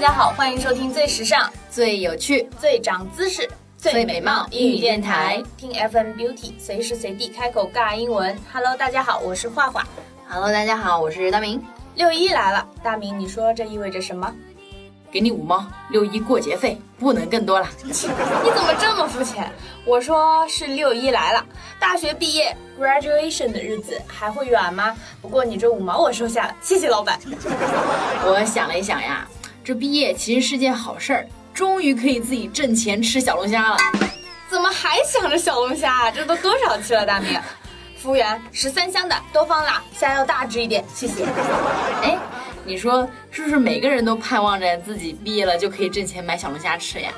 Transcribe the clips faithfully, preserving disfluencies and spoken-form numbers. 家好，欢迎收听最时尚、最有趣、最长姿势、最美貌英语电台，听 F M Beauty， 随时随地开口尬英文。Hello， 大家好，我是画画。Hello， 大家好，我是大明。六一来了，大明，你说这意味着什么？给你五毛，六一过节费，不能更多了。你怎么这么肤浅？我说是六一来了，大学毕业 graduation 的日子还会远吗？不过你这五毛我收下了，谢谢老板。我想了一想呀，这毕业其实是件好事儿，终于可以自己挣钱吃小龙虾了。怎么还想着小龙虾啊？这都多少期了，大明？服务员，十三香的多放辣，虾要大只一点，谢谢。哎。你说是不是每个人都盼望着自己毕业了就可以挣钱买小龙虾吃呀？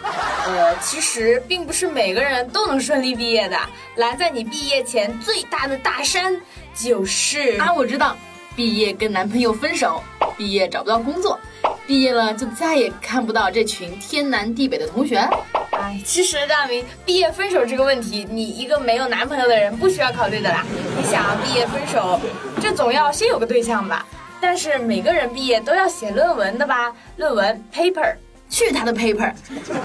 呃，其实并不是每个人都能顺利毕业的。拦在你毕业前最大的大山就是啊，我知道，毕业跟男朋友分手，毕业找不到工作，毕业了就再也看不到这群天南地北的同学。哎，其实大明，毕业分手这个问题，你一个没有男朋友的人不需要考虑的啦。你想毕业分手，这总要先有个对象吧？但是每个人毕业都要写论文的吧？论文 paper， 去他的 paper！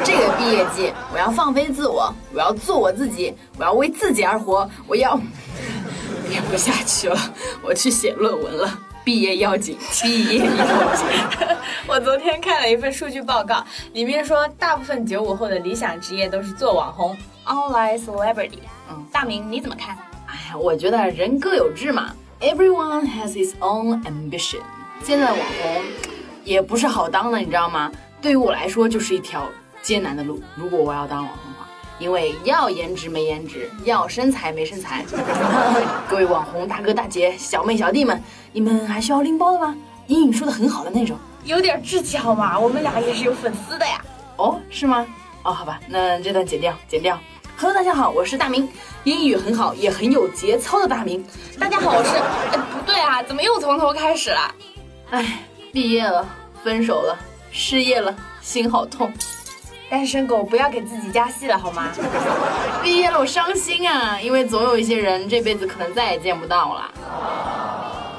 这个毕业季，我要放飞自我，我要做我自己，我要为自己而活，我要念不下去了，我去写论文了。毕业要紧，毕业要紧。我昨天看了一份数据报告，里面说大部分九五后的理想职业都是做网红 ，online celebrity。嗯，大明你怎么看？哎呀，我觉得人各有志嘛。Everyone has his own ambition。 现在网红也不是好当的，你知道吗？对于我来说就是一条艰难的路，如果我要当网红的话，因为要颜值没颜值，要身材没身材。各位网红大哥大姐、小妹小弟们，你们还需要拎包的吗？英语说的很好的那种，有点志气好吗？我们俩也是有粉丝的呀。哦，是吗？哦，好吧，那这段剪掉剪掉。Hello， 大家好，我是大明，英语很好也很有节操的大明。大家好，我是，哎，不对啊，怎么又从头开始了？哎，毕业了，分手了，失业了，心好痛。单身狗不要给自己加戏了好吗？毕业了我伤心啊，因为总有一些人这辈子可能再也见不到了。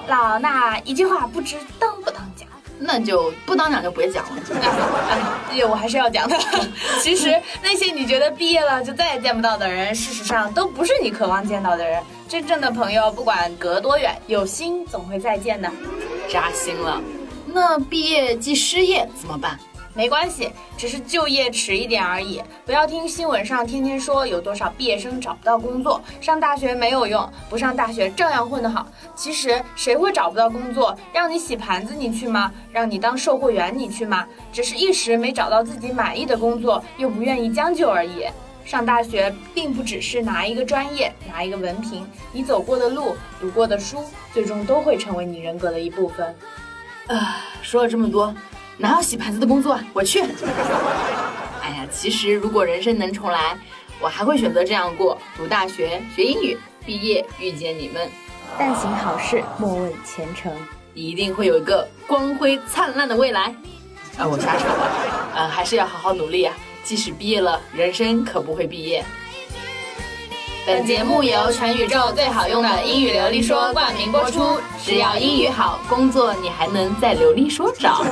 老衲一句话不知当不当讲。那就不当讲就不会讲了。哎，我还是要讲的。其实那些你觉得毕业了就再也见不到的人，事实上都不是你渴望见到的人。真正的朋友不管隔多远，有心总会再见的。扎心了。那毕业即失业怎么办？没关系，只是就业迟一点而已。不要听新闻上天天说有多少毕业生找不到工作，上大学没有用，不上大学照样混得好。其实谁会找不到工作？让你洗盘子你去吗？让你当售货员你去吗？只是一时没找到自己满意的工作，又不愿意将就而已。上大学并不只是拿一个专业，拿一个文凭，你走过的路，读过的书，最终都会成为你人格的一部分。啊，说了这么多，哪有洗盘子的工作啊？我去！哎呀，其实如果人生能重来，我还会选择这样过：读大学，学英语，毕业遇见你们。但行好事，莫问前程。一定会有一个光辉灿烂的未来。啊，我瞎扯了。嗯，还是要好好努力啊！即使毕业了，人生可不会毕业。本节目由全宇宙最好用的英语流利说冠名播出，只要英语好，工作你还能在流利说找。